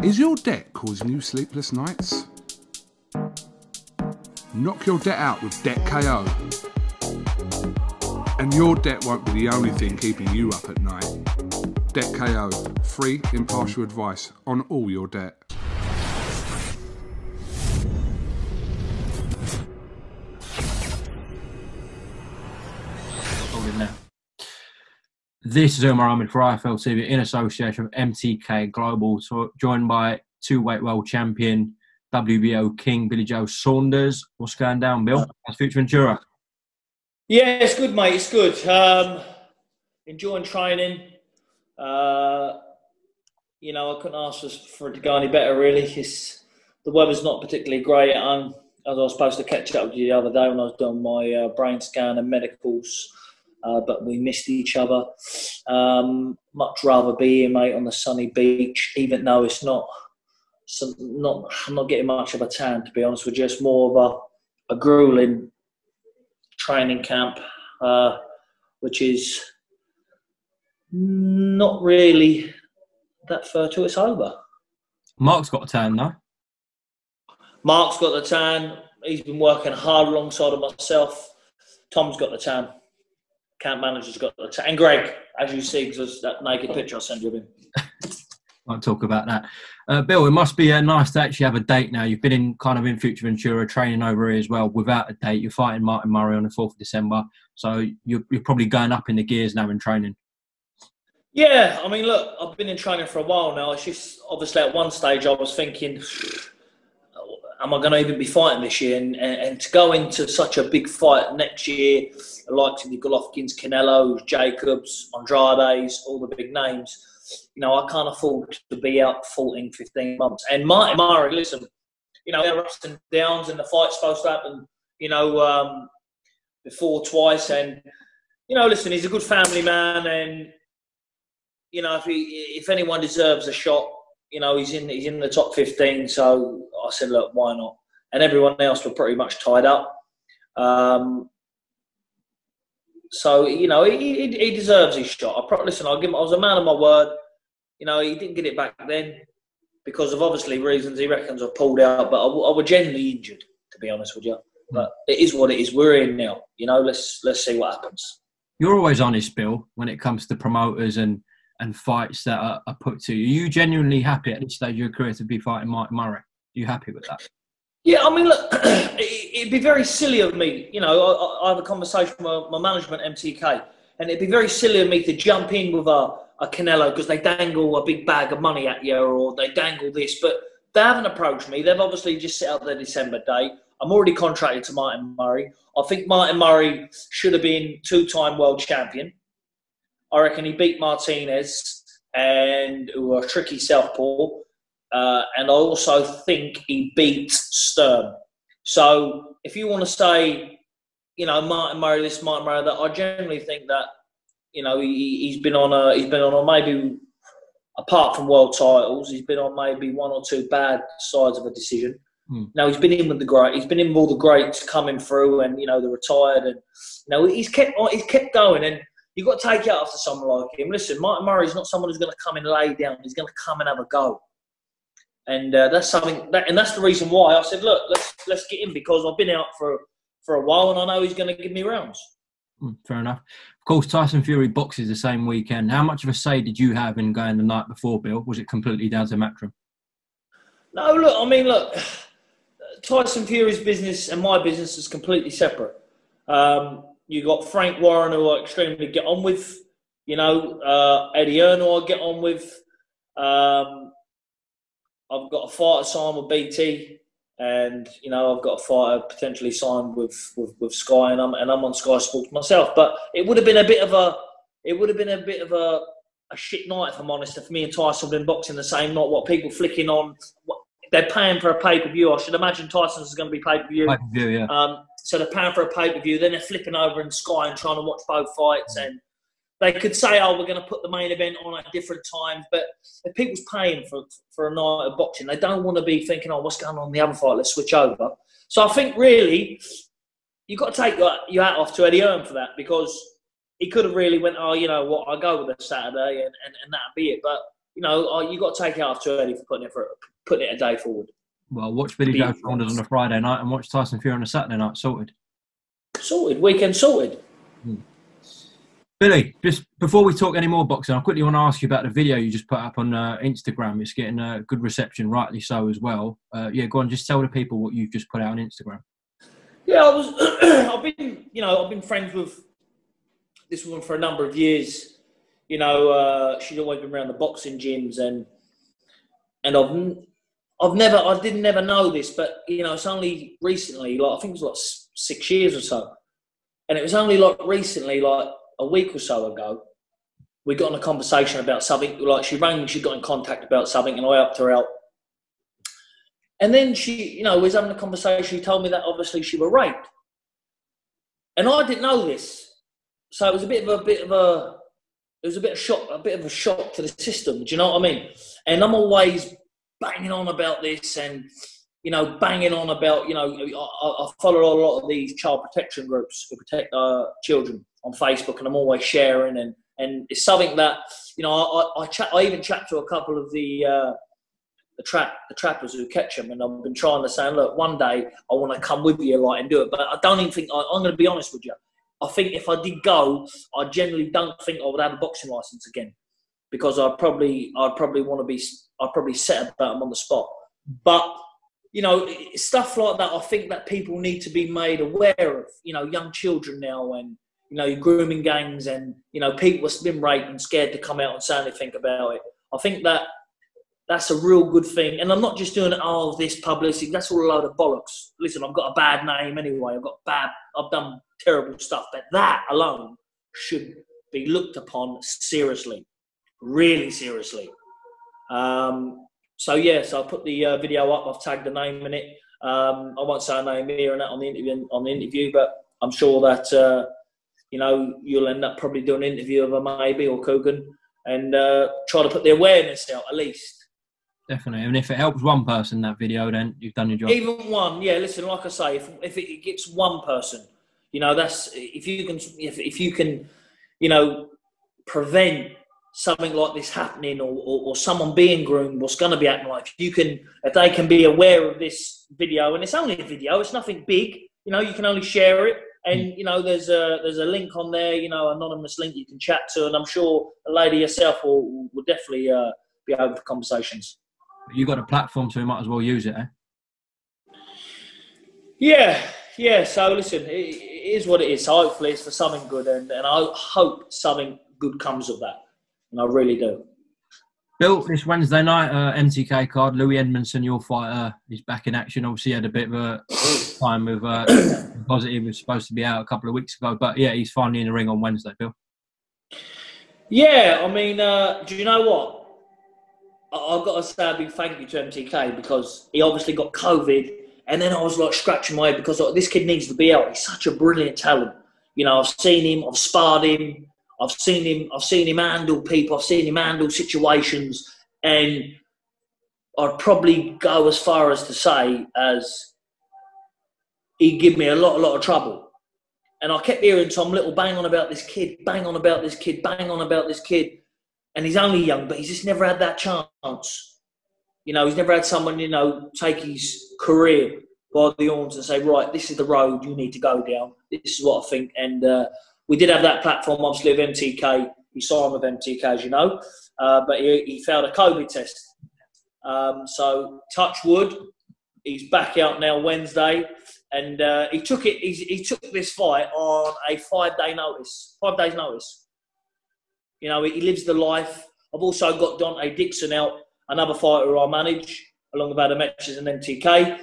Is your debt causing you sleepless nights? Knock your debt out with Debt KO. And your debt won't be the only thing keeping you up at night. Debt KO, free, impartial advice on all your debt. This is Umar Ahmed for IFL TV in association with MTK Global, so joined by two-weight world champion, WBO king, Billy Joe Saunders. What's going down, Bill? How's Future Enduro? Yeah, it's good, mate. It's good. Enjoying training. You know, I couldn't ask for it to go any better, really. The weather's not particularly great. As I was supposed to catch up with you the other day when I was doing my brain scan and medicals. But we missed each other. Much rather be here, mate, on the sunny beach, even though it's I'm not getting much of a tan, to be honest. We're just more of a grueling training camp, which is not really that far till it's over. Mark's got a tan, though. Mark's got the tan. He's been working hard alongside of myself. Tom's got the tan. Camp manager's got the and Greg, as you see, because that naked picture I'll send you of him. I'll talk about that. Bill, it must be nice to actually have a date now. You've been in Fuerteventura training over here as well without a date. You're fighting Martin Murray on the 4th of December. So you're probably going up in the gears now in training. Yeah, I mean, look, I've been in training for a while now. It's just obviously at one stage I was thinking, am I going to even be fighting this year? And to go into such a big fight next year, the likes of the Golovkins, Canelos, Jacobs, Andrades, all the big names, you know, I can't afford to be out 14, 15 months. And Martin Murray, listen, you know, there are ups and downs, and the fight's supposed to happen, you know, before twice. And, you know, listen, he's a good family man. And, you know, if anyone deserves a shot, you know, he's in the top 15, so I said, look, why not? And everyone else were pretty much tied up. So, you know, he deserves his shot. Listen, I was a man of my word. You know, he didn't get it back then because of obviously reasons he reckons I pulled out, but I were generally injured, to be honest with you. But it is what it is. We're in now. You know, let's see what happens. You're always honest, Bill, when it comes to promoters and fights that are put to you. Are you genuinely happy at this stage of your career to be fighting Martin Murray? Are you happy with that? Yeah, I mean, look, it'd be very silly of me. You know, I have a conversation with my management, MTK, and it'd be very silly of me to jump in with a Canelo because they dangle a big bag of money at you or they dangle this, but they haven't approached me. They've obviously just set up their December date. I'm already contracted to Martin Murray. I think Martin Murray should have been two-time world champion. I reckon he beat Martinez, who are tricky southpaw, and I also think he beat Stern. So if you want to say, you know, Martin Murray, that I generally think that, you know, he's been on maybe, apart from world titles, he's been on maybe one or two bad sides of a decision. Now he's been in with all the greats coming through, and you know the retired, and you know he's kept going and. You've got to take it after someone like him. Listen, Martin Murray's not someone who's going to come and lay down. He's going to come and have a go. And that's the reason why I said, look, let's get in because I've been out for a while and I know he's going to give me rounds. Fair enough. Of course, Tyson Fury boxes the same weekend. How much of a say did you have in going the night before, Bill? Was it completely down to Matchroom? No, look, I mean, look, Tyson Fury's business and my business is completely separate. You got Frank Warren, who I extremely get on with. You know, Eddie Hearn, who I get on with. I've got a fighter signed with BT, and you know, I've got a fighter potentially signed with Sky, and I'm on Sky Sports myself. But it would have been a bit of a shit night, if I'm honest, if me and Tyson had been boxing the same night. What people flicking on, they're paying for a pay-per-view. I should imagine Tyson's is going to be pay-per-view. Pay-per-view, yeah. So they're paying for a pay-per-view, then they're flipping over in Sky and trying to watch both fights. And they could say, oh, we're going to put the main event on at different times. But if people's paying for a night of boxing, they don't want to be thinking, oh, what's going on in the other fight? Let's switch over. So I think, really, you've got to take your hat off to Eddie Hearn for that because he could have really went, oh, you know what, I'll go with a Saturday and that'd be it. But you know, you got to take it off too early for putting it a day forward. Well, watch Billy Joe Saunders on a Friday night and watch Tyson Fury on a Saturday night. Sorted. Sorted. Weekend sorted. Mm. Billy, just before we talk any more boxing, I quickly want to ask you about the video you just put up on Instagram. It's getting good reception, rightly so as well. Yeah, go on, just tell the people what you've just put out on Instagram. Yeah, I was. I've been friends with this woman for a number of years. You know, she's always been around the boxing gyms, and I didn't know this, but you know, it's only recently, like I think it was like 6 years or so, and it was only like recently, like a week or so ago, we got in a conversation about something. Like she rang me, she got in contact about something, and I helped her out. And then she, you know, we was having a conversation. She told me that obviously she was raped, and I didn't know this, so it was a bit of a shock to the system. Do you know what I mean? And I'm always banging on about this, and you know, banging on about, you know, I follow a lot of these child protection groups who protect children on Facebook, and I'm always sharing, and it's something that, you know, I even chat to a couple of the trappers who catch them, and I've been trying to say, look, one day I want to come with you, like, and do it, but I don't even think, I'm going to be honest with you, I think if I did go, I generally don't think I would have a boxing license again, because I'd probably set about them on the spot. But you know, stuff like that, I think that people need to be made aware of, you know, young children now, and you know, grooming gangs, and you know, people have been raped and scared to come out and say anything about it. I think that's a real good thing, and I'm not just doing all this publicity. That's all a load of bollocks. Listen, I've got a bad name anyway. I've done terrible stuff, but that alone should be looked upon seriously, really seriously. So yeah, so I put the video up. I've tagged the name in it. I won't say a name here and that on the interview, but I'm sure that. You know, you'll end up probably doing an interview of a maybe or Coogan, and try to put the awareness out at least. Definitely. And if it helps one person, that video, then you've done your job. Even one, yeah. Listen, like I say, if it gets one person, you know, that's if you can, you know, prevent something like this happening, or someone being groomed, what's going to be happening. Like if they can be aware of this video, and it's only a video, it's nothing big. You know, you can only share it. And, you know, there's a link on there, you know, anonymous link you can chat to. And I'm sure a lady herself will definitely be open for conversations. You've got a platform, so you might as well use it, eh? Yeah. So, listen, it is what it is. So hopefully it's for something good. And I hope something good comes of that. And I really do. Bill, this Wednesday night, MTK card, Louis Edmondson, your fighter, is back in action. Obviously, he had a bit of a time with positive. He was supposed to be out a couple of weeks ago. But, yeah, he's finally in the ring on Wednesday, Bill. Yeah, I mean, do you know what? I've got to say a big thank you to MTK, because he obviously got COVID. And then I was, like, scratching my head because, like, this kid needs to be out. He's such a brilliant talent. You know, I've seen him. I've sparred him. I've seen him handle people. I've seen him handle situations, and I'd probably go as far as to say as he'd give me a lot of trouble. And I kept hearing Tom Little bang on about this kid, and he's only young, but he's just never had that chance. You know, he's never had someone, you know, take his career by the horns and say, right, this is the road you need to go down. This is what I think, and. We did have that platform, obviously, of MTK. He signed with MTK, as you know, but he failed a COVID test. So, touch wood, he's back out now Wednesday, and he took it. He took this fight on a five days' notice. You know, he lives the life. I've also got Dante Dixon out, another fighter I manage, along with Adam Etches and MTK.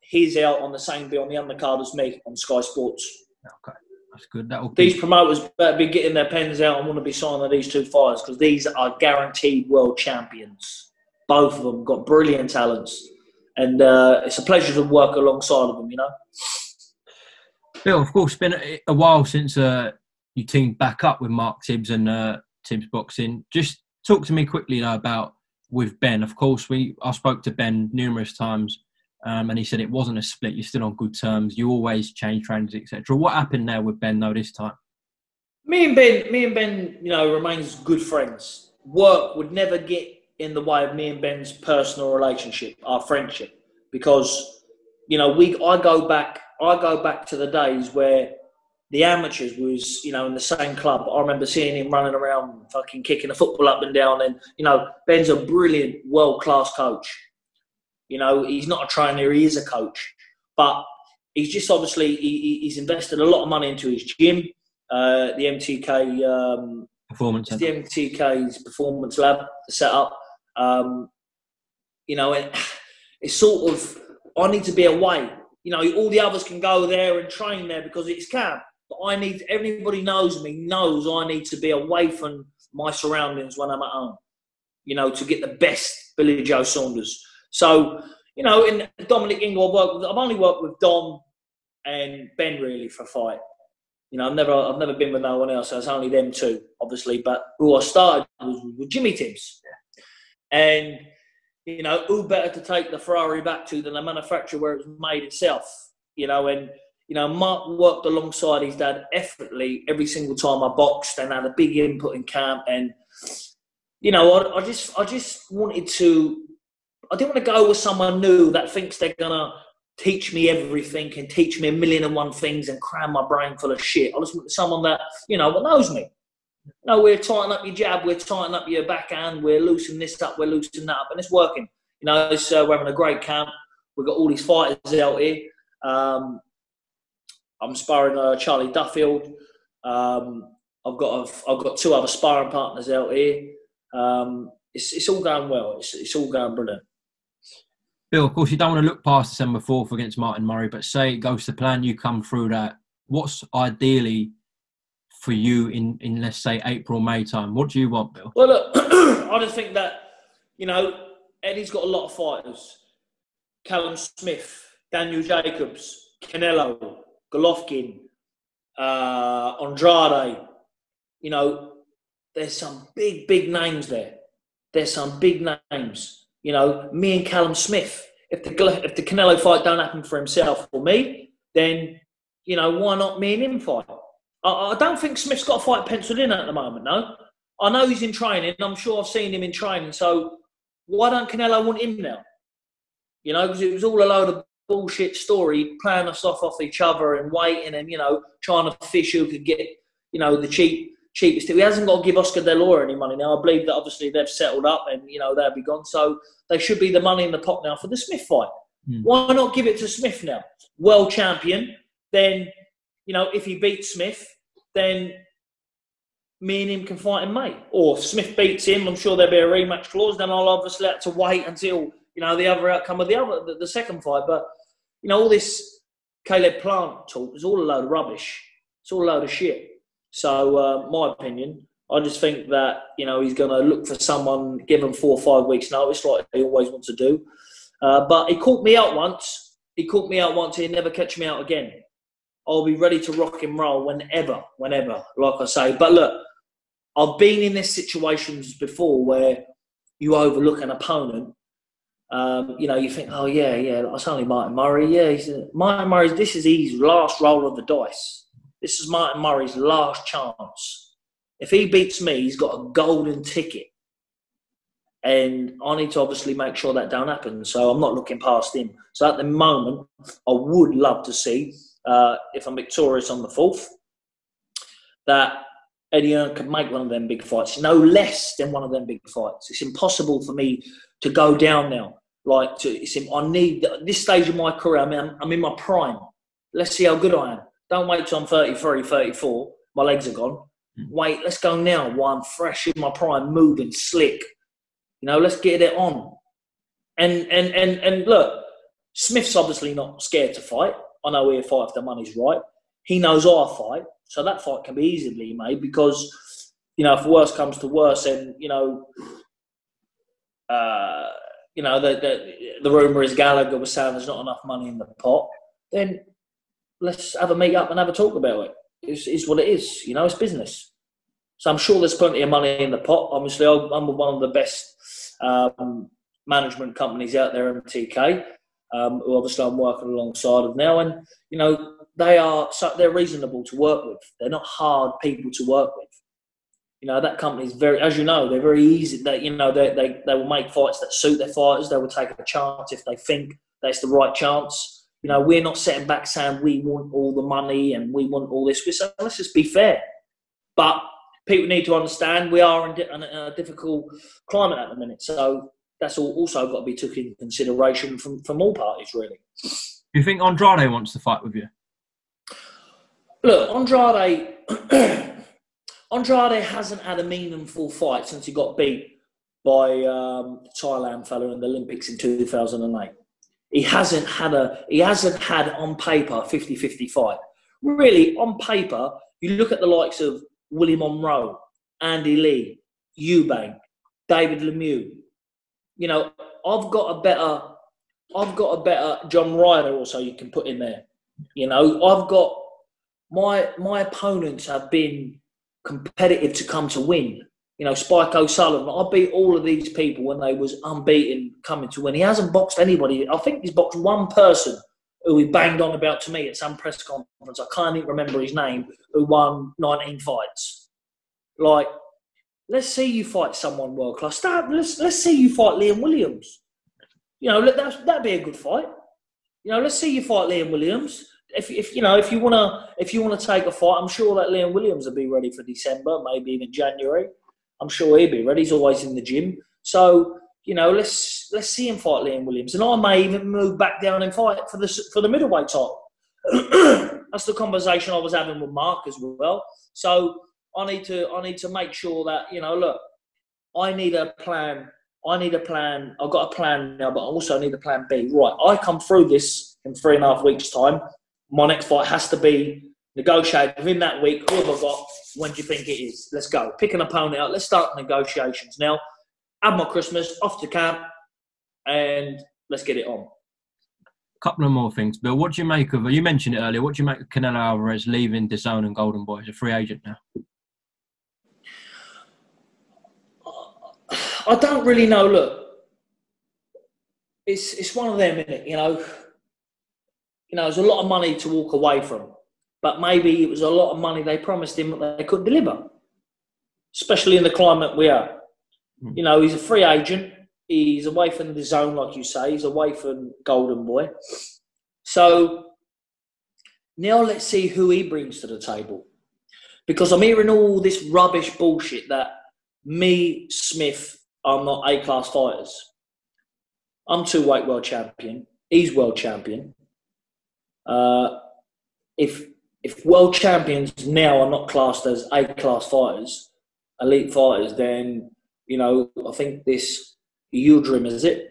He's out on the same bill on the undercard as me on Sky Sports. Okay. That's good. These promoters better be getting their pens out and want to be signing these two fighters, because these are guaranteed world champions. Both of them got brilliant talents, and it's a pleasure to work alongside of them, you know. Bill, of course, it's been a while since you teamed back up with Mark Tibbs and Tibbs Boxing. Just talk to me quickly though, about with Ben. Of course, I spoke to Ben numerous times. And he said it wasn't a split. You're still on good terms. You always change trainers, etc. What happened there with Ben, though, this time? Me and Ben, you know, remains good friends. work would never get in the way of me and Ben's personal relationship, our friendship, because, you know, I go back to the days where the amateurs was, you know, in the same club. I remember seeing him running around fucking kicking a football up and down. And, you know, Ben's a brilliant, world-class coach. You know, he's not a trainer, he is a coach. But he's just obviously, he's invested a lot of money into his gym, the MTK... Performance Lab. The MTK's Performance Lab, the setup. You know, it's sort of, I need to be away. You know, all the others can go there and train there because it's camp. But I need, everybody knows me, knows I need to be away from my surroundings when I'm at home, you know, to get the best Billy Joe Saunders. So, you know, in Dominic Ingle, I've only worked with Dom and Ben really for a fight. You know, I've never been with no one else. So it's only them two, obviously. But who I started was with Jimmy Tibbs. Yeah. And, you know, who better to take the Ferrari back to than the manufacturer where it was made itself? You know, and, you know, Mark worked alongside his dad effortlessly every single time I boxed and had a big input in camp. And, you know, I just wanted to... I didn't want to go with someone new that thinks they're going to teach me everything and teach me a million and one things and cram my brain full of shit. I just want someone that, you know, that knows me. No, we're tightening up your jab, we're tightening up your backhand, we're loosening this up, we're loosening that up, and it's working. You know, we're having a great camp. We've got all these fighters out here. I'm sparring Charlie Duffield. I've got two other sparring partners out here. It's all going well. It's all going brilliant. Bill, of course, you don't want to look past December 4th against Martin Murray, but say it goes to plan, you come through that. What's ideally for you in let's say, April, May time? What do you want, Bill? Well, look, I just think that, you know, Eddie's got a lot of fighters. Callum Smith, Daniel Jacobs, Canelo, Golovkin, Andrade. You know, there's some big, big names there. There's some big names. You know, me and Callum Smith, if the Canelo fight don't happen for himself or me, then, you know, why not me and him fight? I don't think Smith's got a fight penciled in at the moment, no. I know he's in training. I'm sure I've seen him in training. So why don't Canelo want him now? You know, because it was all a load of bullshit story, playing us off each other and waiting and, you know, trying to fish who could get, you know, the cheapest. He hasn't got to give Oscar De La Hoya any money now. I believe that obviously they've settled up and, you know, they'll be gone. So they should be the money in the pot now for the Smith fight. Mm. Why not give it to Smith now? World champion. Then, you know, if he beats Smith, then me and him can fight in May. Or if Smith beats him, I'm sure there'll be a rematch clause. Then I'll obviously have to wait until, you know, the other outcome of the second fight. But, you know, all this Caleb Plant talk is all a load of rubbish. It's all a load of shit. So, my opinion, I just think that, you know, he's going to look for someone, give him 4 or 5 weeks notice, like he always wants to do. But he caught me out once. He'll never catch me out again. I'll be ready to rock and roll whenever, like I say. But look, I've been in these situations before where you overlook an opponent. You know, you think, oh, yeah, that's only Martin Murray. Yeah, Martin Murray, this is his last roll of the dice. This is Martin Murray's last chance. If he beats me, he's got a golden ticket. And I need to obviously make sure that don't happen. So I'm not looking past him. So at the moment, I would love to see, if I'm victorious on the 4th, that Eddie Hearn can make one of them big fights. No less than one of them big fights. It's impossible for me to go down now. I need, at this stage of my career, I'm in my prime. Let's see how good I am. Don't wait till I'm 33, 34. My legs are gone. Wait, let's go now while I'm fresh in my prime, moving, slick. You know, let's get it on. And look, Smith's obviously not scared to fight. I know he'll fight if the money's right. He knows I'll fight. So that fight can be easily made because, you know, if worse comes to worse and, you know, the rumour is Gallagher was saying there's not enough money in the pot, then... let's have a meet up and have a talk about it. It's what it is, you know, it's business. So I'm sure there's plenty of money in the pot. Obviously, I'm with one of the best management companies out there, MTK, who obviously I'm working alongside of now. And, you know, they're reasonable to work with. They're not hard people to work with. You know, that company's very, as you know, they're very easy. They, you know, they will make fights that suit their fighters. They will take a chance if they think that's the right chance. You know, we're not sitting back saying we want all the money and we want all this. We're saying, let's just be fair. But people need to understand we are in a difficult climate at the minute. So that's also got to be took into consideration from all parties, really. Do you think Andrade wants to fight with you? Look, Andrade hasn't had a meaningful fight since he got beat by the Thailand fella in the Olympics in 2008. He hasn't had on paper a 50-50 fight. Really, on paper, you look at the likes of Willie Monroe, Andy Lee, Eubank, David Lemieux. You know, I've got a better John Ryder also you can put in there. You know, I've got my opponents have been competitive to come to win. You know, Spike O'Sullivan, I beat all of these people when they was unbeaten coming to win. He hasn't boxed anybody. I think he's boxed one person who he banged on about to me at some press conference. I can't even remember his name, who won 19 fights. Like, let's see you fight someone world class. Let's see you fight Liam Williams. You know, that'd be a good fight. You know, let's see you fight Liam Williams. If you wanna take a fight, I'm sure that Liam Williams will be ready for December, maybe even January. I'm sure he'll be ready. He's always in the gym. So, you know, let's see him fight Liam Williams, and I may even move back down and fight for the middleweight title. That's the conversation I was having with Mark as well. So I need to make sure that, you know, look, I need a plan. I've got a plan now, but I also need a plan B. Right, I come through this in 3.5 weeks' time. My next fight has to be negotiated within that week. Who have I got? When do you think it is? Let's go. Pick an opponent out. Let's start negotiations now. Have my Christmas, off to camp, and let's get it on. A couple of more things, Bill. What do you make of, you mentioned it earlier, what do you make of Canelo Alvarez leaving DAZN and Golden Boy? He's a free agent now. I don't really know. Look, it's one of them, isn't it? You know, there's a lot of money to walk away from, but maybe it was a lot of money they promised him that they couldn't deliver, especially in the climate we are. You know, he's a free agent. He's away from the zone, like you say. He's away from Golden Boy. So now let's see who he brings to the table, because I'm hearing all this rubbish bullshit that me, Smith, I'm not A-class fighters. I'm two-weight world champion. He's world champion. If world champions now are not classed as A-class fighters, elite fighters, then, you know, I think this Yildirim, is it?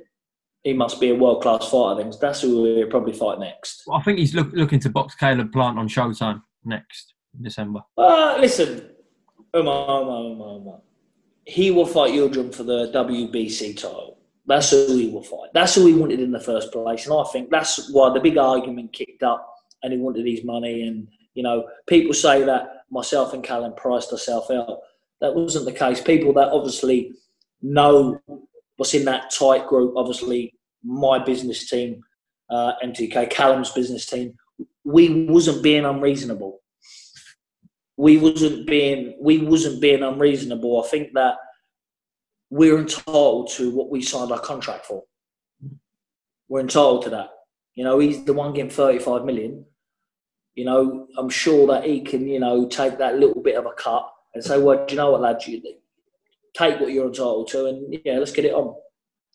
He must be a world-class fighter then. That's who we'll probably fight next. Well, I think he's looking to box Caleb Plant on Showtime next, in December. Listen, Umar. He will fight Yildirim for the WBC title. That's who he will fight. That's who he wanted in the first place. And I think that's why the big argument kicked up, and he wanted his money. And, you know, people say that myself and Callum priced ourselves out. That wasn't the case. People that obviously know what's in that tight group, obviously my business team, MTK, Callum's business team, we wasn't being unreasonable. We wasn't being unreasonable. I think that we're entitled to what we signed our contract for. We're entitled to that. You know, he's the one getting 35 million. You know, I'm sure that he can, you know, take that little bit of a cut and say, well, do you know what, lad, you take what you're entitled to, and yeah, let's get it on.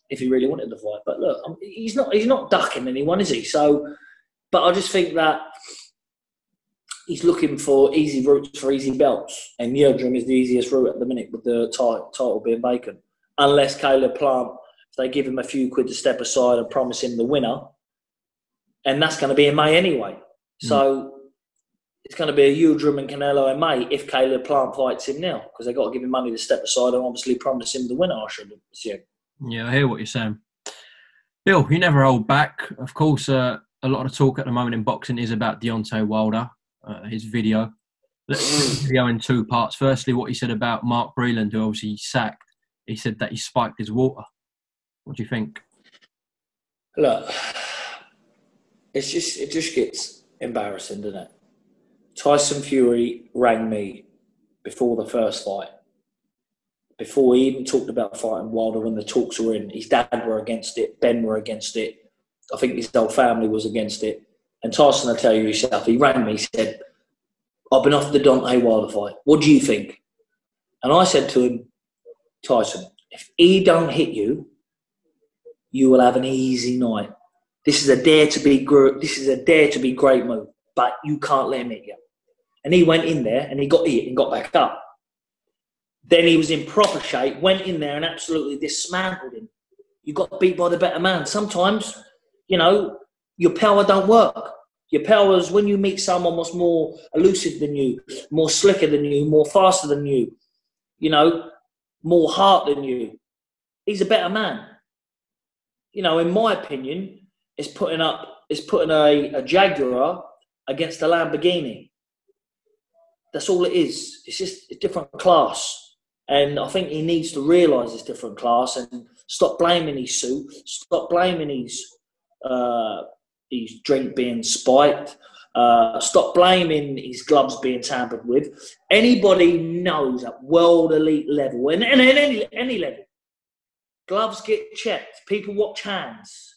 If he really wanted to fight, but look, he's not ducking anyone, is he? So, but I just think that he's looking for easy routes for easy belts, and Yildirim is the easiest route at the minute with the title being vacant. Unless Caleb Plant, if they give him a few quid to step aside and promise him the winner, and that's going to be in May anyway. So it's going to be a Yildirim and Canelo in May if Caleb Plant fights him now, because they've got to give him money to step aside and obviously promise him the winner, I should assume. Yeah, I hear what you're saying. Bill, you never hold back. Of course, a lot of talk at the moment in boxing is about Deontay Wilder. His video. Let's go in two parts. Firstly, what he said about Mark Breland, who obviously he sacked. He said that he spiked his water. What do you think? Look, it just gets embarrassing, doesn't it? Tyson Fury rang me before the first fight before he even talked about fighting Wilder when the talks were in. His dad were against it. Ben were against it. I think his whole family was against it. And Tyson, I'll tell you yourself, he rang me, he said, I've been offered the Deontay Wilder fight. What do you think? And I said to him, Tyson, if he don't hit you, you will have an easy night. This is a dare to be great move, but you can't let him hit you. And he went in there and he got hit and got back up. Then he was in proper shape, went in there and absolutely dismantled him. You got beat by the better man. Sometimes, you know, your power don't work. Your power is when you meet someone who's more elusive than you, more slicker than you, more faster than you, you know, more heart than you. He's a better man. You know, in my opinion, it's putting a Jaguar against a Lamborghini. That's all it is. It's just a different class. And I think he needs to realise it's different class and stop blaming his suit, stop blaming his drink being spiked, stop blaming his gloves being tampered with. Anybody knows at world elite level, and at any level, gloves get checked. People watch hands.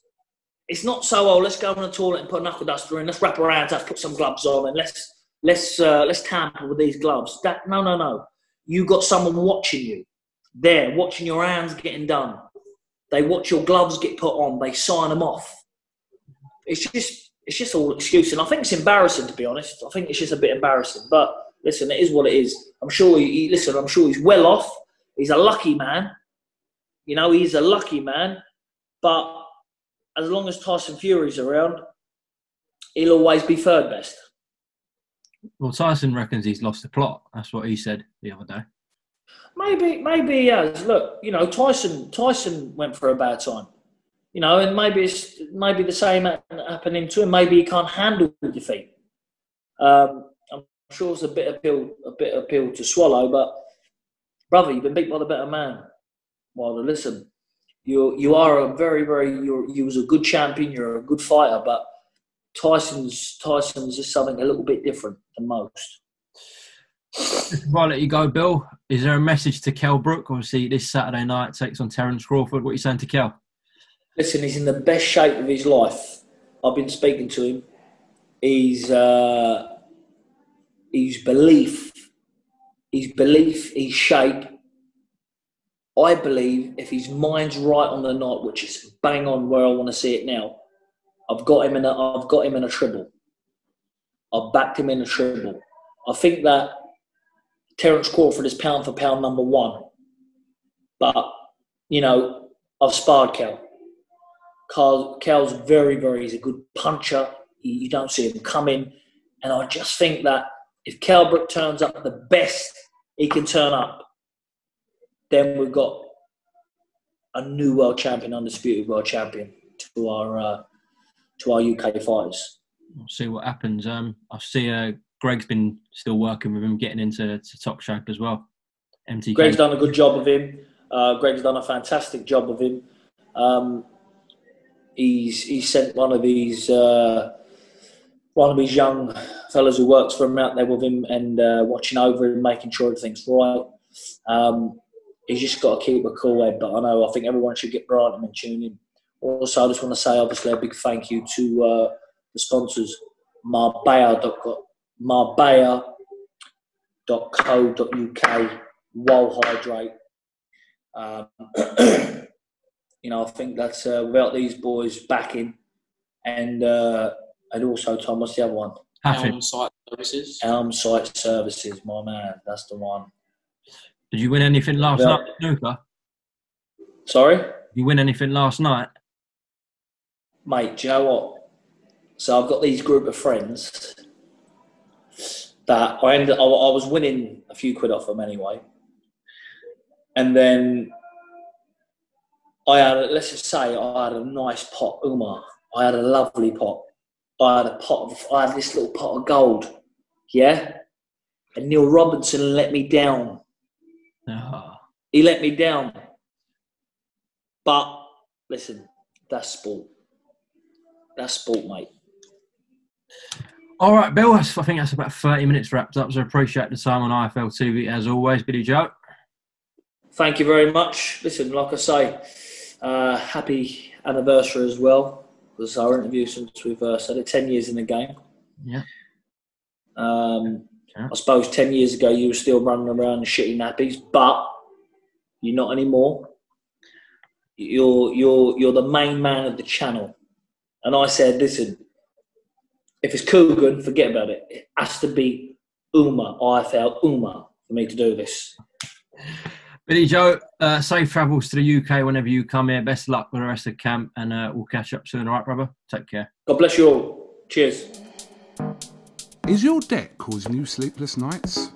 It's not so, oh, let's go on the toilet and put a knuckle duster in, let's wrap our hands up, put some gloves on, and let's tamper with these gloves. No. You got someone watching you. They're watching your hands getting done. They watch your gloves get put on. They sign them off. It's just all excuse. And I think it's embarrassing, to be honest. I think it's just a bit embarrassing. But listen, it is what it is. I'm sure he's well off. He's a lucky man. You know, he's a lucky man. But as long as Tyson Fury's around, he'll always be third best. Well, Tyson reckons he's lost the plot. That's what he said the other day. Maybe he has. Look, you know, Tyson went for a bad time. You know, and maybe the same happening to him. Maybe he can't handle defeat. I'm sure it's a bitter pill to swallow. But brother, you've been beat by the better man. Well, listen, you was a good champion. You're a good fighter, but Tyson's is something a little bit different than most. Before I let you go, Bill, is there a message to Kel Brook? Obviously, this Saturday night takes on Terence Crawford. What are you saying to Kel? Listen, he's in the best shape of his life. I've been speaking to him. His belief, his shape. I believe if his mind's right on the night, which is bang on where I want to see it now, I've got him in a treble. I've backed him in a treble. I think that Terence Crawford is pound for pound number one. But, you know, I've sparred Kel. Kel's he's a good puncher. You don't see him coming. And I just think that if Kel Brook turns up the best he can turn up, then we've got a new world champion, undisputed world champion to our UK fighters. We'll see what happens. I see Greg's been still working with him, getting into top shape as well. MTK. Greg's done a good job of him. Greg's done a fantastic job of him. He sent one of his young fellas who works for him out there with him and watching over him, making sure everything's right. He's just got to keep a cool head. But I think everyone should get behind him and tune in. Also, I just want to say, obviously, a big thank you to the sponsors, marbella.co.uk, Well Hydrate. You know, I think that's without these boys backing, and also, Tom, what's the other one? Elm Site Services. Elm Site Services, my man. That's the one. Did you win anything last night, snooker? Sorry? Did you win anything last night? Mate, do you know what? So I've got these group of friends that I was winning a few quid off them anyway. And then I had a nice pot, Umar. I had a lovely pot. I had this little pot of gold. Yeah? And Neil Robinson let me down. Oh. He let me down. But, listen, that's sport. That's sport, mate. All right, Bill, I think that's about 30 minutes wrapped up, so I appreciate the time on IFL TV as always. Billy Joe. Thank you very much. Listen, like I say, happy anniversary as well. It was our interview since we've said it, 10 years in the game. Yeah. I suppose 10 years ago you were still running around in shitty nappies, but you're not anymore. You're the main man of the channel. And I said, listen, if it's Coogan, forget about it. It has to be Umar, IFL Umar, for me to do this. Billy Joe, safe travels to the UK whenever you come here. Best of luck with the rest of the camp, and we'll catch up soon. All right, brother? Take care. God bless you all. Cheers. Is your debt causing you sleepless nights?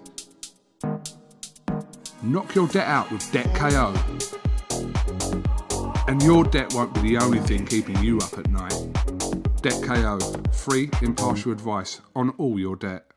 Knock your debt out with Debt KO. And your debt won't be the only thing keeping you up at night. Debt KO. Free, impartial advice on all your debt.